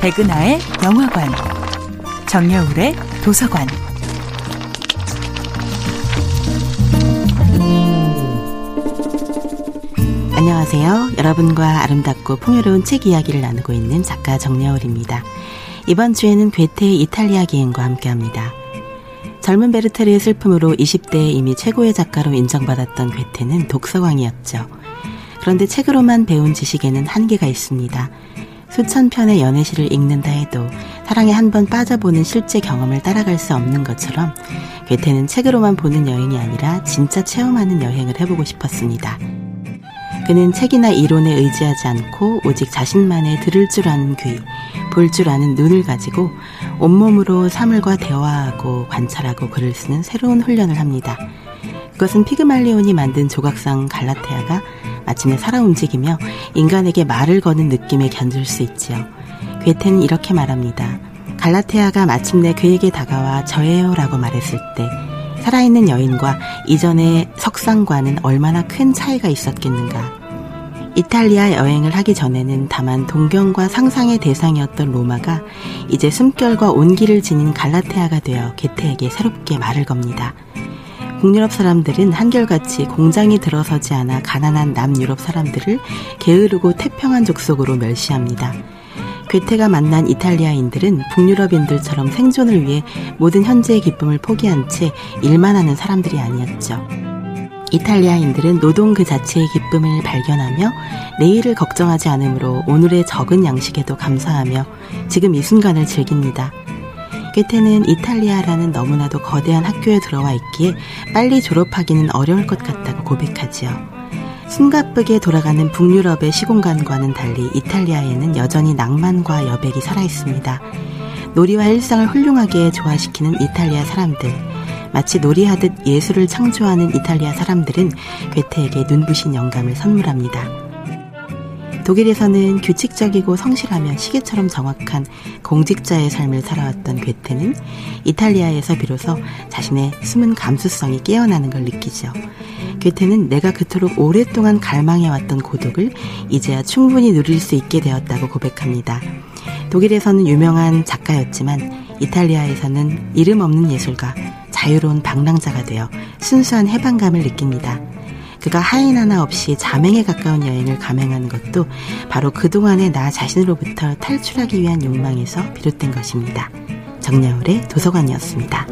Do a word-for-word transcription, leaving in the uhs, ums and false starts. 백은하의 영화관, 정여울의 도서관. 안녕하세요. 여러분과 아름답고 풍요로운 책 이야기를 나누고 있는 작가 정여울입니다. 이번 주에는 괴테의 이탈리아 기행과 함께합니다. 젊은 베르테르의 슬픔으로 이십 대에 이미 최고의 작가로 인정받았던 괴테는 독서광이었죠. 그런데 책으로만 배운 지식에는 한계가 있습니다. 수천 편의 연애시를 읽는다 해도 사랑에 한 번 빠져보는 실제 경험을 따라갈 수 없는 것처럼 괴테는 책으로만 보는 여행이 아니라 진짜 체험하는 여행을 해보고 싶었습니다. 그는 책이나 이론에 의지하지 않고 오직 자신만의 들을 줄 아는 귀, 볼 줄 아는 눈을 가지고 온몸으로 사물과 대화하고 관찰하고 글을 쓰는 새로운 훈련을 합니다. 그것은 피그말리온이 만든 조각상 갈라테아가 마침내 살아 움직이며 인간에게 말을 거는 느낌에 견줄 수 있지요. 괴테는 이렇게 말합니다. 갈라테아가 마침내 그에게 다가와 저예요 라고 말했을 때 살아있는 여인과 이전의 석상과는 얼마나 큰 차이가 있었겠는가. 이탈리아 여행을 하기 전에는 다만 동경과 상상의 대상이었던 로마가 이제 숨결과 온기를 지닌 갈라테아가 되어 괴테에게 새롭게 말을 겁니다. 북유럽 사람들은 한결같이 공장이 들어서지 않아 가난한 남유럽 사람들을 게으르고 태평한 족속으로 멸시합니다. 괴테가 만난 이탈리아인들은 북유럽인들처럼 생존을 위해 모든 현재의 기쁨을 포기한 채 일만 하는 사람들이 아니었죠. 이탈리아인들은 노동 그 자체의 기쁨을 발견하며 내일을 걱정하지 않으므로 오늘의 적은 양식에도 감사하며 지금 이 순간을 즐깁니다. 괴테는 이탈리아라는 너무나도 거대한 학교에 들어와 있기에 빨리 졸업하기는 어려울 것 같다고 고백하지요. 숨가쁘게 돌아가는 북유럽의 시공간과는 달리 이탈리아에는 여전히 낭만과 여백이 살아있습니다. 놀이와 일상을 훌륭하게 조화시키는 이탈리아 사람들, 마치 놀이하듯 예술을 창조하는 이탈리아 사람들은 괴테에게 눈부신 영감을 선물합니다. 독일에서는 규칙적이고 성실하며 시계처럼 정확한 공직자의 삶을 살아왔던 괴테는 이탈리아에서 비로소 자신의 숨은 감수성이 깨어나는 걸 느끼죠. 괴테는 내가 그토록 오랫동안 갈망해왔던 고독을 이제야 충분히 누릴 수 있게 되었다고 고백합니다. 독일에서는 유명한 작가였지만 이탈리아에서는 이름 없는 예술가, 자유로운 방랑자가 되어 순수한 해방감을 느낍니다. 그가 하인 하나 없이 자맹에 가까운 여행을 감행하는 것도 바로 그동안의 나 자신으로부터 탈출하기 위한 욕망에서 비롯된 것입니다. 정여울의 도서관이었습니다.